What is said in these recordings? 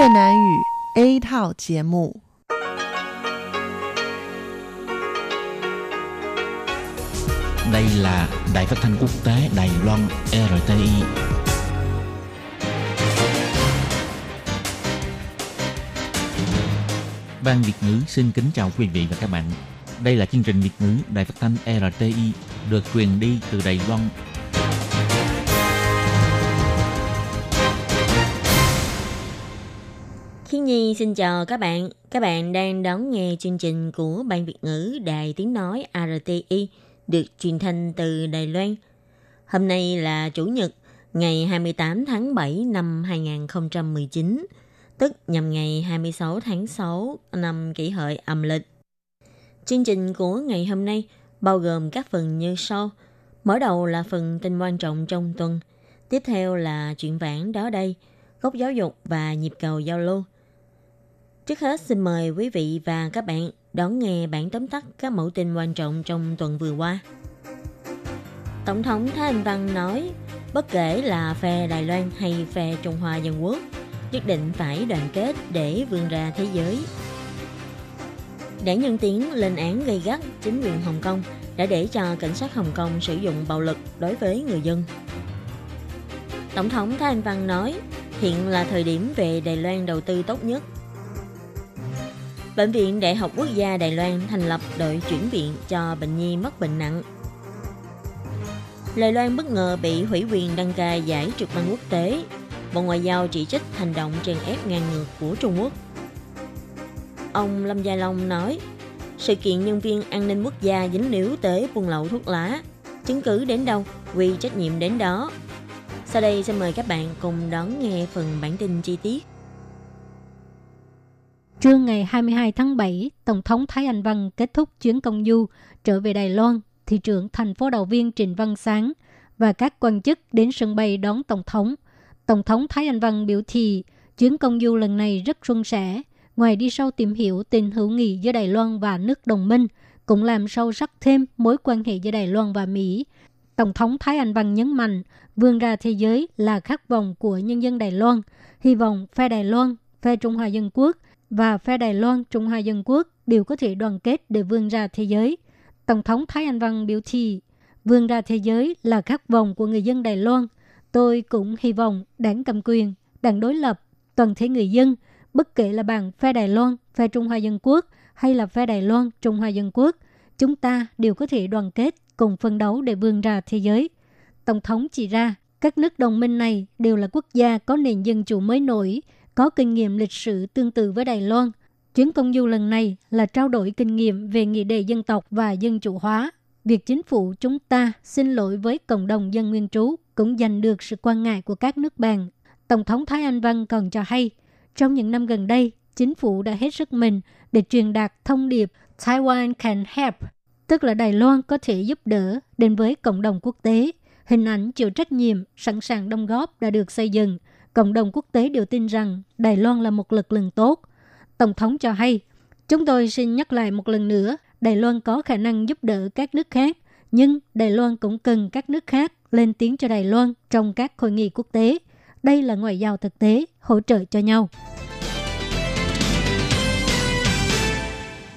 Việt Nam ngữ A thảo节目. Đây là Đài Phát thanh Quốc tế Đài Loan RTI. Ban Việt ngữ xin kính chào quý vị và các bạn. Đây là chương trình Việt ngữ Đài Phát thanh RTI được truyền đi từ Đài Loan. Khi Nhi xin chào các bạn đang đón nghe chương trình của Ban Việt ngữ Đài Tiếng Nói RTI được truyền thanh từ Đài Loan. Hôm nay là Chủ nhật, ngày 28 tháng 7 năm 2019, tức nhằm ngày 26 tháng 6 năm Kỷ Hợi âm lịch. Chương trình của ngày hôm nay bao gồm các phần như sau. Mở đầu là phần tin quan trọng trong tuần, tiếp theo là chuyện vãng đó đây, góc giáo dục và nhịp cầu giao lưu. Trước hết xin mời quý vị và các bạn đón nghe bản tóm tắt các mẫu tin quan trọng trong tuần vừa qua. Tổng thống Thái Anh Văn nói, bất kể là phe Đài Loan hay phe Trung Hoa Dân Quốc, nhất định phải đoàn kết để vươn ra thế giới. Đảng Nhân Tiến lên án gây gắt chính quyền Hồng Kông đã để cho cảnh sát Hồng Kông sử dụng bạo lực đối với người dân. Tổng thống Thái Anh Văn nói, hiện là thời điểm về Đài Loan đầu tư tốt nhất. Bệnh viện Đại học Quốc gia Đài Loan thành lập đội chuyển viện cho bệnh nhi mắc bệnh nặng. Đài Loan bất ngờ bị hủy quyền đăng cai giải trượt băng quốc tế. Bộ Ngoại giao chỉ trích hành động chèn ép ngang ngược của Trung Quốc. Ông Lâm Gia Long nói, sự kiện nhân viên an ninh quốc gia dính líu tới buôn lậu thuốc lá. Chứng cứ đến đâu, quy trách nhiệm đến đó. Sau đây xin mời các bạn cùng đón nghe phần bản tin chi tiết. Trưa ngày 22 tháng 7, Tổng thống Thái Anh Văn kết thúc chuyến công du trở về Đài Loan. Thị trưởng thành phố Đào Viên Trịnh Văn Sáng và các quan chức đến sân bay đón Tổng thống. Tổng thống Thái Anh Văn biểu thị chuyến công du lần này rất suôn sẻ. Ngoài đi sâu tìm hiểu tình hữu nghị giữa Đài Loan và nước đồng minh, cũng làm sâu sắc thêm mối quan hệ giữa Đài Loan và Mỹ. Tổng thống Thái Anh Văn nhấn mạnh, vươn ra thế giới là khát vọng của nhân dân Đài Loan. Hy vọng phe Đài Loan, phe Trung Hoa Dân Quốc và phe Đài Loan, Trung Hoa Dân Quốc đều có thể đoàn kết để vươn ra thế giới. Tổng thống Thái Anh Văn biểu thị, vươn ra thế giới là khát vọng của người dân Đài Loan. Tôi cũng hy vọng đảng cầm quyền, đảng đối lập, toàn thể người dân, bất kể là bằng phe Đài Loan, phe Trung Hoa Dân Quốc hay là phe Đài Loan, Trung Hoa Dân Quốc, chúng ta đều có thể đoàn kết cùng phấn đấu để vươn ra thế giới. Tổng thống chỉ ra, các nước đồng minh này đều là quốc gia có nền dân chủ mới nổi, có kinh nghiệm lịch sử tương tự với Đài Loan. Chuyến công du lần này là trao đổi kinh nghiệm về nghị đề dân tộc và dân chủ hóa. Việc chính phủ chúng ta xin lỗi với cộng đồng dân nguyên trú cũng giành được sự quan ngại của các nước bạn. Tổng thống Thái Anh Văn còn cho hay, trong những năm gần đây, chính phủ đã hết sức mình để truyền đạt thông điệp Taiwan can help, tức là Đài Loan có thể giúp đỡ đến với cộng đồng quốc tế. Hình ảnh chịu trách nhiệm, sẵn sàng đóng góp đã được xây dựng. Cộng đồng quốc tế đều tin rằng Đài Loan là một lực lượng tốt. Tổng thống cho hay, chúng tôi xin nhắc lại một lần nữa, Đài Loan có khả năng giúp đỡ các nước khác, nhưng Đài Loan cũng cần các nước khác lên tiếng cho Đài Loan trong các hội nghị quốc tế. Đây là ngoại giao thực tế, hỗ trợ cho nhau.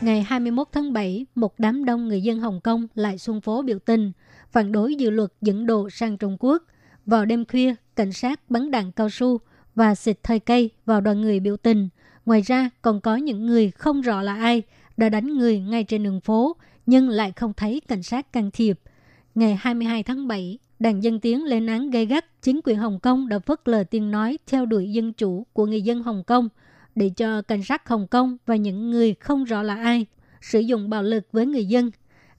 Ngày 21 tháng 7, một đám đông người dân Hồng Kông lại xuống phố biểu tình, phản đối dự luật dẫn độ sang Trung Quốc. Vào đêm khuya, cảnh sát bắn đạn cao su và xịt hơi cay vào đoàn người biểu tình. Ngoài ra, còn có những người không rõ là ai đã đánh người ngay trên đường phố, nhưng lại không thấy cảnh sát can thiệp. Ngày 22 tháng 7, Đảng Dân Tiến lên án gây gắt chính quyền Hồng Kông đã phớt lờ tiếng nói theo đuổi dân chủ của người dân Hồng Kông, để cho cảnh sát Hồng Kông và những người không rõ là ai sử dụng bạo lực với người dân.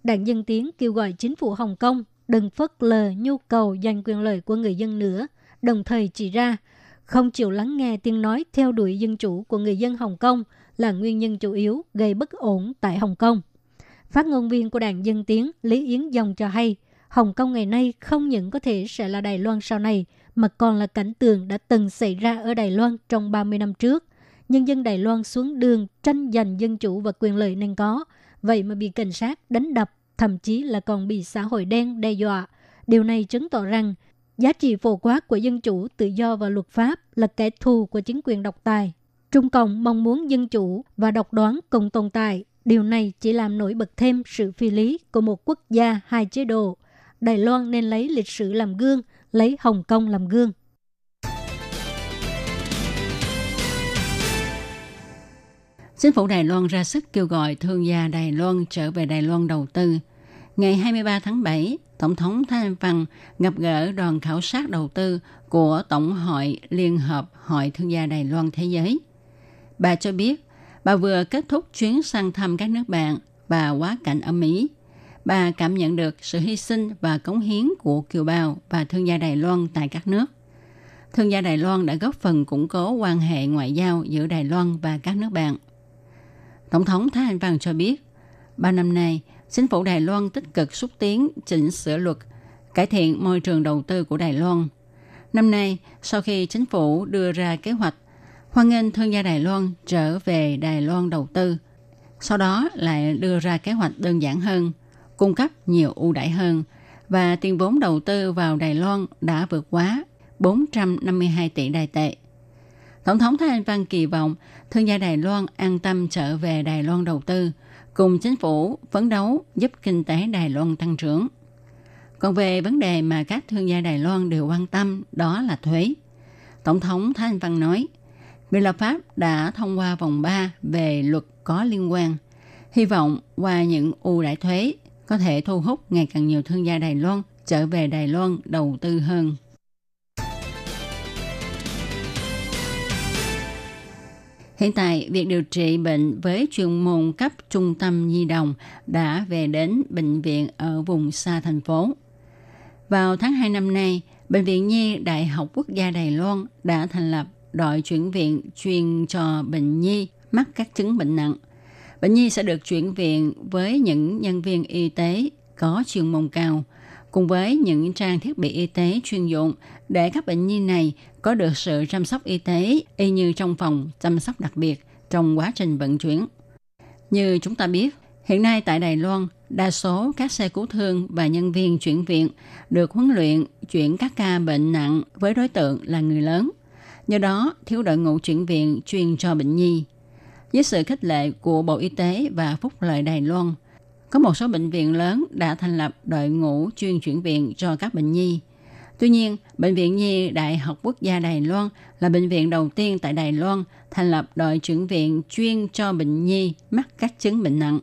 Đảng Dân Tiến kêu gọi chính phủ Hồng Kông đừng phớt lờ nhu cầu giành quyền lợi của người dân nữa, đồng thời chỉ ra không chịu lắng nghe tiếng nói theo đuổi dân chủ của người dân Hồng Kông là nguyên nhân chủ yếu gây bất ổn tại Hồng Kông. Phát ngôn viên của Đảng Dân Tiến Lý Yến Dòng cho hay, Hồng Kông ngày nay không những có thể sẽ là Đài Loan sau này, mà còn là cảnh tượng đã từng xảy ra ở Đài Loan trong 30 năm trước. Nhân dân Đài Loan xuống đường tranh giành dân chủ và quyền lợi nên có, vậy mà bị cảnh sát đánh đập, thậm chí là còn bị xã hội đen đe dọa. Điều này chứng tỏ rằng giá trị phổ quát của dân chủ, tự do và luật pháp là kẻ thù của chính quyền độc tài. Trung Cộng mong muốn dân chủ và độc đoán cùng tồn tại. Điều này chỉ làm nổi bật thêm sự phi lý của một quốc gia hai chế độ. Đài Loan nên lấy lịch sử làm gương, lấy Hồng Kông làm gương. Chính phủ Đài Loan ra sức kêu gọi thương gia Đài Loan trở về Đài Loan đầu tư. Ngày 23 tháng 7, Tổng thống Thái Anh Văn gặp gỡ đoàn khảo sát đầu tư của Tổng hội Liên hợp Hội Thương gia Đài Loan Thế giới. Bà cho biết, bà vừa kết thúc chuyến sang thăm các nước bạn và quá cảnh ở Mỹ. Bà cảm nhận được sự hy sinh và cống hiến của kiều bào và thương gia Đài Loan tại các nước. Thương gia Đài Loan đã góp phần củng cố quan hệ ngoại giao giữa Đài Loan và các nước bạn. Tổng thống Thái Anh Văn cho biết, 3 năm nay, chính phủ Đài Loan tích cực xúc tiến chỉnh sửa luật, cải thiện môi trường đầu tư của Đài Loan. Năm nay, sau khi chính phủ đưa ra kế hoạch hoan nghênh thương gia Đài Loan trở về Đài Loan đầu tư, sau đó lại đưa ra kế hoạch đơn giản hơn, cung cấp nhiều ưu đãi hơn, và tiền vốn đầu tư vào Đài Loan đã vượt quá 452 tỷ Đài tệ. Tổng thống Thái Anh Văn kỳ vọng thương gia Đài Loan an tâm trở về Đài Loan đầu tư, cùng chính phủ phấn đấu giúp kinh tế Đài Loan tăng trưởng. Còn về vấn đề mà các thương gia Đài Loan đều quan tâm, đó là thuế. Tổng thống Thái Anh Văn nói, người lập pháp đã thông qua vòng 3 về luật có liên quan. Hy vọng qua những ưu đãi thuế có thể thu hút ngày càng nhiều thương gia Đài Loan trở về Đài Loan đầu tư hơn. Hiện tại, việc điều trị bệnh với chuyên môn cấp trung tâm nhi đồng đã về đến bệnh viện ở vùng xa thành phố. Vào tháng 2 năm nay, Bệnh viện Nhi Đại học Quốc gia Đài Loan đã thành lập đội chuyển viện chuyên cho bệnh nhi mắc các chứng bệnh nặng. Bệnh nhi sẽ được chuyển viện với những nhân viên y tế có chuyên môn cao, cùng với những trang thiết bị y tế chuyên dụng để các bệnh nhi này có được sự chăm sóc y tế y như trong phòng chăm sóc đặc biệt trong quá trình vận chuyển. Như chúng ta biết, hiện nay tại Đài Loan, đa số các xe cứu thương và nhân viên chuyển viện được huấn luyện chuyển các ca bệnh nặng với đối tượng là người lớn. Do đó, thiếu đội ngũ chuyển viện chuyên cho bệnh nhi. Với sự khích lệ của Bộ Y tế và Phúc lợi Đài Loan, có một số bệnh viện lớn đã thành lập đội ngũ chuyên chuyển viện cho các bệnh nhi. Tuy nhiên, Bệnh viện Nhi Đại học Quốc gia Đài Loan là bệnh viện đầu tiên tại Đài Loan thành lập đội chuyển viện chuyên cho bệnh nhi mắc các chứng bệnh nặng.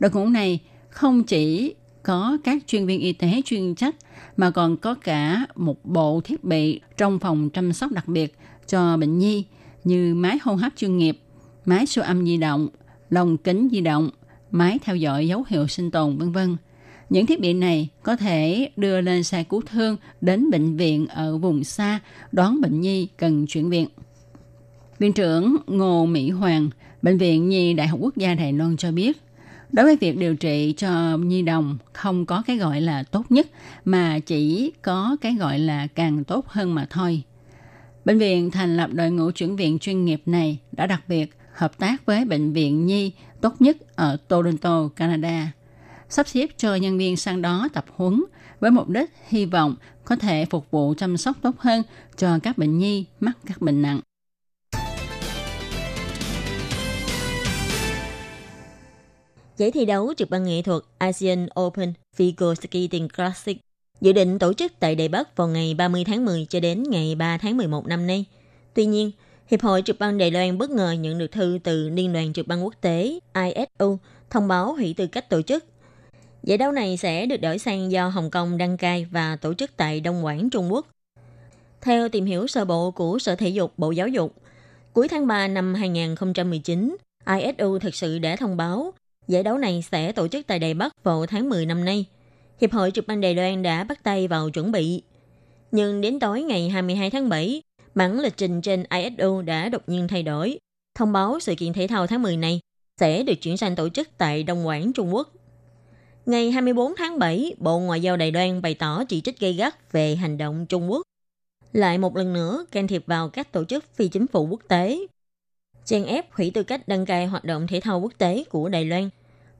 Đội ngũ này không chỉ có các chuyên viên y tế chuyên trách mà còn có cả một bộ thiết bị trong phòng chăm sóc đặc biệt cho bệnh nhi như máy hô hấp chuyên nghiệp, máy siêu âm di động, lồng kính di động, máy theo dõi dấu hiệu sinh tồn, v.v. Những thiết bị này có thể đưa lên xe cứu thương đến bệnh viện ở vùng xa đón bệnh nhi cần chuyển viện. Viện trưởng Ngô Mỹ Hoàng, Bệnh viện Nhi Đại học Quốc gia Đài Loan cho biết, đối với việc điều trị cho nhi đồng không có cái gọi là tốt nhất mà chỉ có cái gọi là càng tốt hơn mà thôi. Bệnh viện thành lập đội ngũ chuyển viện chuyên nghiệp này đã đặc biệt hợp tác với Bệnh viện Nhi tốt nhất ở Toronto, Canada, sắp xếp cho nhân viên sang đó tập huấn với mục đích hy vọng có thể phục vụ chăm sóc tốt hơn cho các bệnh nhi mắc các bệnh nặng. Giải thi đấu trượt băng nghệ thuật ASEAN Open Figure Skating Classic dự định tổ chức tại Đài Bắc vào ngày 30 tháng 10 cho đến ngày 3 tháng 11 năm nay. Tuy nhiên, Hiệp hội trượt băng Đài Loan bất ngờ nhận được thư từ Liên đoàn trượt băng quốc tế ISU thông báo hủy tư cách tổ chức. Giải đấu này sẽ được đổi sang do Hồng Kông đăng cai và tổ chức tại Đông Quảng, Trung Quốc. Theo tìm hiểu sơ bộ của Sở Thể dục Bộ Giáo dục, cuối tháng 3 năm 2019, ISU thực sự đã thông báo giải đấu này sẽ tổ chức tại Đài Bắc vào tháng 10 năm nay. Hiệp hội trượt băng Đài Loan đã bắt tay vào chuẩn bị. Nhưng đến tối ngày 22 tháng 7, bản lịch trình trên ISU đã đột nhiên thay đổi, thông báo sự kiện thể thao tháng 10 này sẽ được chuyển sang tổ chức tại Đông Quảng, Trung Quốc. Ngày 24 tháng 7, Bộ Ngoại giao Đài Loan bày tỏ chỉ trích gay gắt về hành động Trung Quốc, lại một lần nữa can thiệp vào các tổ chức phi chính phủ quốc tế, chèn ép hủy tư cách đăng cai hoạt động thể thao quốc tế của Đài Loan.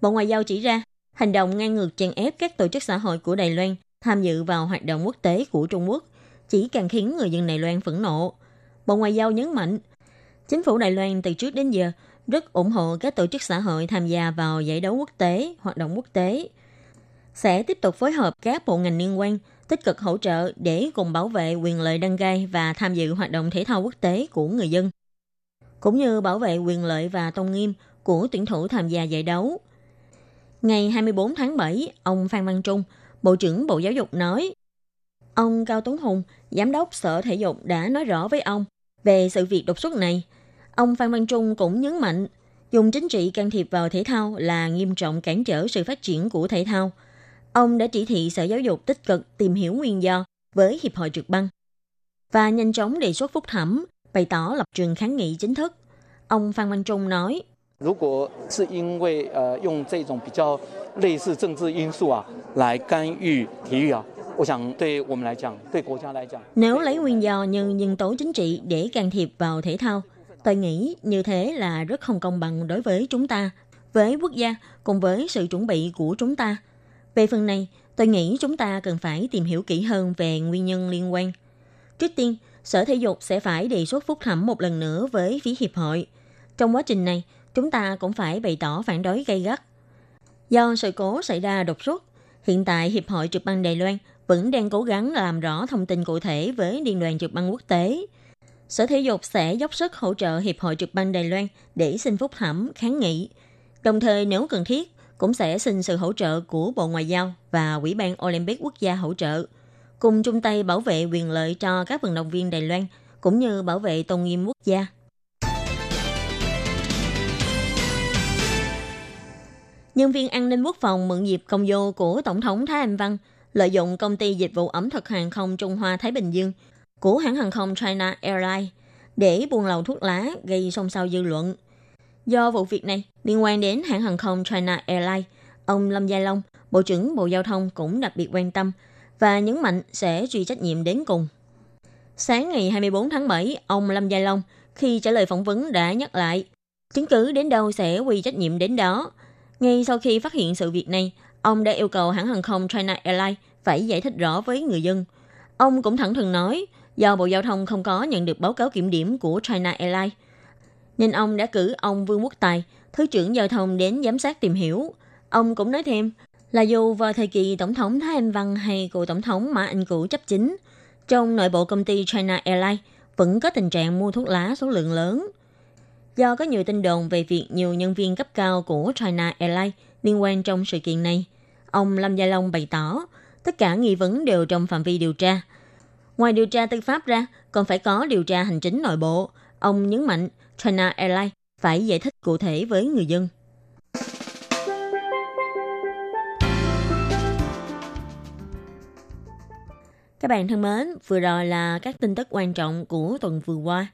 Bộ Ngoại giao chỉ ra, hành động ngang ngược chèn ép các tổ chức xã hội của Đài Loan tham dự vào hoạt động quốc tế của Trung Quốc chỉ càng khiến người dân Đài Loan phẫn nộ. Bộ Ngoại giao nhấn mạnh, Chính phủ Đài Loan từ trước đến giờ rất ủng hộ các tổ chức xã hội tham gia vào giải đấu quốc tế, hoạt động quốc tế, sẽ tiếp tục phối hợp các bộ ngành liên quan tích cực hỗ trợ để cùng bảo vệ quyền lợi đăng cai và tham dự hoạt động thể thao quốc tế của người dân, cũng như bảo vệ quyền lợi và tôn nghiêm của tuyển thủ tham gia giải đấu. Ngày 24 tháng 7, ông Phan Văn Trung, Bộ trưởng Bộ Giáo dục nói, ông Cao Tuấn Hùng, Giám đốc Sở Thể dục đã nói rõ với ông về sự việc đột xuất này. Ông Phan Văn Trung cũng nhấn mạnh, dùng chính trị can thiệp vào thể thao là nghiêm trọng cản trở sự phát triển của thể thao. Ông đã chỉ thị Sở Giáo dục tích cực tìm hiểu nguyên do với Hiệp hội trượt băng và nhanh chóng đề xuất phúc thẩm, bày tỏ lập trường kháng nghị chính thức. Ông Phan Văn Trung nói, nếu lấy nguyên do như nhân tố chính trị để can thiệp vào thể thao, tôi nghĩ như thế là rất không công bằng đối với chúng ta, với quốc gia cùng với sự chuẩn bị của chúng ta. Về phần này, tôi nghĩ chúng ta cần phải tìm hiểu kỹ hơn về nguyên nhân liên quan. Trước tiên, Sở Thể dục sẽ phải đề xuất phúc thẩm một lần nữa với phía Hiệp hội. Trong quá trình này, chúng ta cũng phải bày tỏ phản đối gay gắt. Do sự cố xảy ra đột xuất, hiện tại Hiệp hội trượt băng Đài Loan vẫn đang cố gắng làm rõ thông tin cụ thể với Liên đoàn trượt băng quốc tế. Sở Thể dục sẽ dốc sức hỗ trợ Hiệp hội trượt băng Đài Loan để xin phúc thẩm, kháng nghị. Đồng thời, nếu cần thiết, cũng sẽ xin sự hỗ trợ của Bộ Ngoại giao và Ủy ban Olympic Quốc gia hỗ trợ, cùng chung tay bảo vệ quyền lợi cho các vận động viên Đài Loan, cũng như bảo vệ tôn nghiêm quốc gia. Nhân viên an ninh quốc phòng mượn dịp công du của Tổng thống Thái Anh Văn, lợi dụng công ty dịch vụ ẩm thực hàng không Trung Hoa Thái Bình Dương của hãng hàng không China Airlines để buôn lậu thuốc lá gây xôn xao dư luận. Do vụ việc này liên quan đến hãng hàng không China Airlines, ông Lâm Gia Long, Bộ trưởng Bộ Giao thông cũng đặc biệt quan tâm và nhấn mạnh sẽ truy trách nhiệm đến cùng. Sáng ngày 24 tháng 7, ông Lâm Gia Long khi trả lời phỏng vấn đã nhắc lại, chứng cứ đến đâu sẽ quy trách nhiệm đến đó. Ngay sau khi phát hiện sự việc này, ông đã yêu cầu hãng hàng không China Airlines phải giải thích rõ với người dân. Ông cũng thẳng thừng nói, do Bộ Giao thông không có nhận được báo cáo kiểm điểm của China Airlines, nên ông đã cử ông Vương Quốc Tài, Thứ trưởng Giao thông đến giám sát tìm hiểu. Ông cũng nói thêm là dù vào thời kỳ Tổng thống Thái Anh Văn hay cựu Tổng thống Mã Anh Cửu chấp chính, trong nội bộ công ty China Airlines vẫn có tình trạng mua thuốc lá số lượng lớn. Do có nhiều tin đồn về việc nhiều nhân viên cấp cao của China Airlines liên quan trong sự kiện này, ông Lâm Gia Long bày tỏ tất cả nghi vấn đều trong phạm vi điều tra. Ngoài điều tra tư pháp ra, còn phải có điều tra hành chính nội bộ. Ông nhấn mạnh China Airlines phải giải thích cụ thể với người dân. Các bạn thân mến, vừa rồi là các tin tức quan trọng của tuần vừa qua.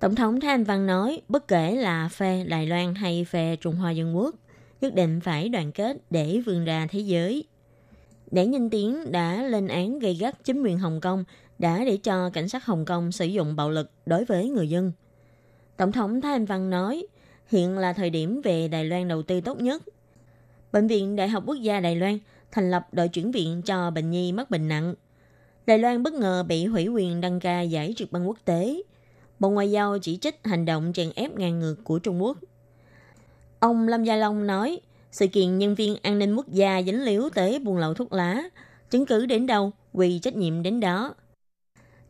Tổng thống Thái Anh Văn nói, bất kể là phe Đài Loan hay phe Trung Hoa Dân Quốc, nhất định phải đoàn kết để vươn ra thế giới. Đảng Nhân Tiến đã lên án gây gắt chính quyền Hồng Kông đã để cho cảnh sát Hồng Kông sử dụng bạo lực đối với người dân. Tổng thống Thái Anh Văn nói, hiện là thời điểm về Đài Loan đầu tư tốt nhất. Bệnh viện Đại học Quốc gia Đài Loan thành lập đội chuyển viện cho bệnh nhi mắc bệnh nặng. Đài Loan bất ngờ bị hủy quyền đăng cai giải trượt băng quốc tế. Bộ Ngoại giao chỉ trích hành động chèn ép ngang ngược của Trung Quốc. Ông Lâm Gia Long nói, sự kiện nhân viên an ninh quốc gia dính líu tới buôn lậu thuốc lá, chứng cứ đến đâu, quy trách nhiệm đến đó.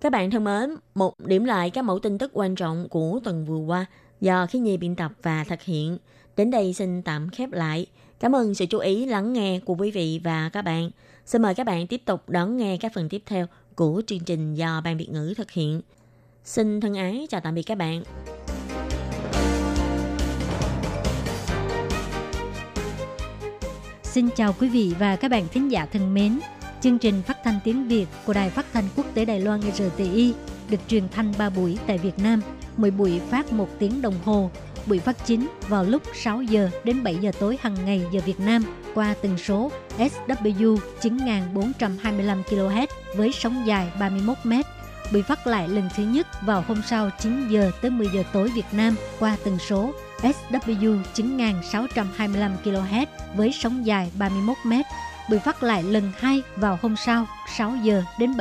Các bạn thân mến, một điểm lại các mẫu tin tức quan trọng của tuần vừa qua do Khí Nhi biên tập và thực hiện. Đến đây xin tạm khép lại. Cảm ơn sự chú ý lắng nghe của quý vị và các bạn. Xin mời các bạn tiếp tục đón nghe các phần tiếp theo của chương trình do Ban Việt ngữ thực hiện. Xin thân ái chào tạm biệt các bạn. Xin chào quý vị và các bạn thính giả thân mến. Chương trình phát thanh tiếng Việt của Đài Phát thanh Quốc tế Đài Loan RTI được truyền thanh 3 buổi tại Việt Nam, mỗi buổi phát 1 tiếng đồng hồ. Buổi phát chính vào lúc 6 giờ đến 7 giờ tối hàng ngày giờ Việt Nam qua tần số SW 9425 kHz với sóng dài 31 m. Buổi phát lại lần thứ nhất vào hôm sau 9 giờ tới 10 giờ tối Việt Nam qua tần số SW 9625 kHz với sóng dài 31 m. Buổi phát lại lần 2 vào hôm sau 6 giờ đến 7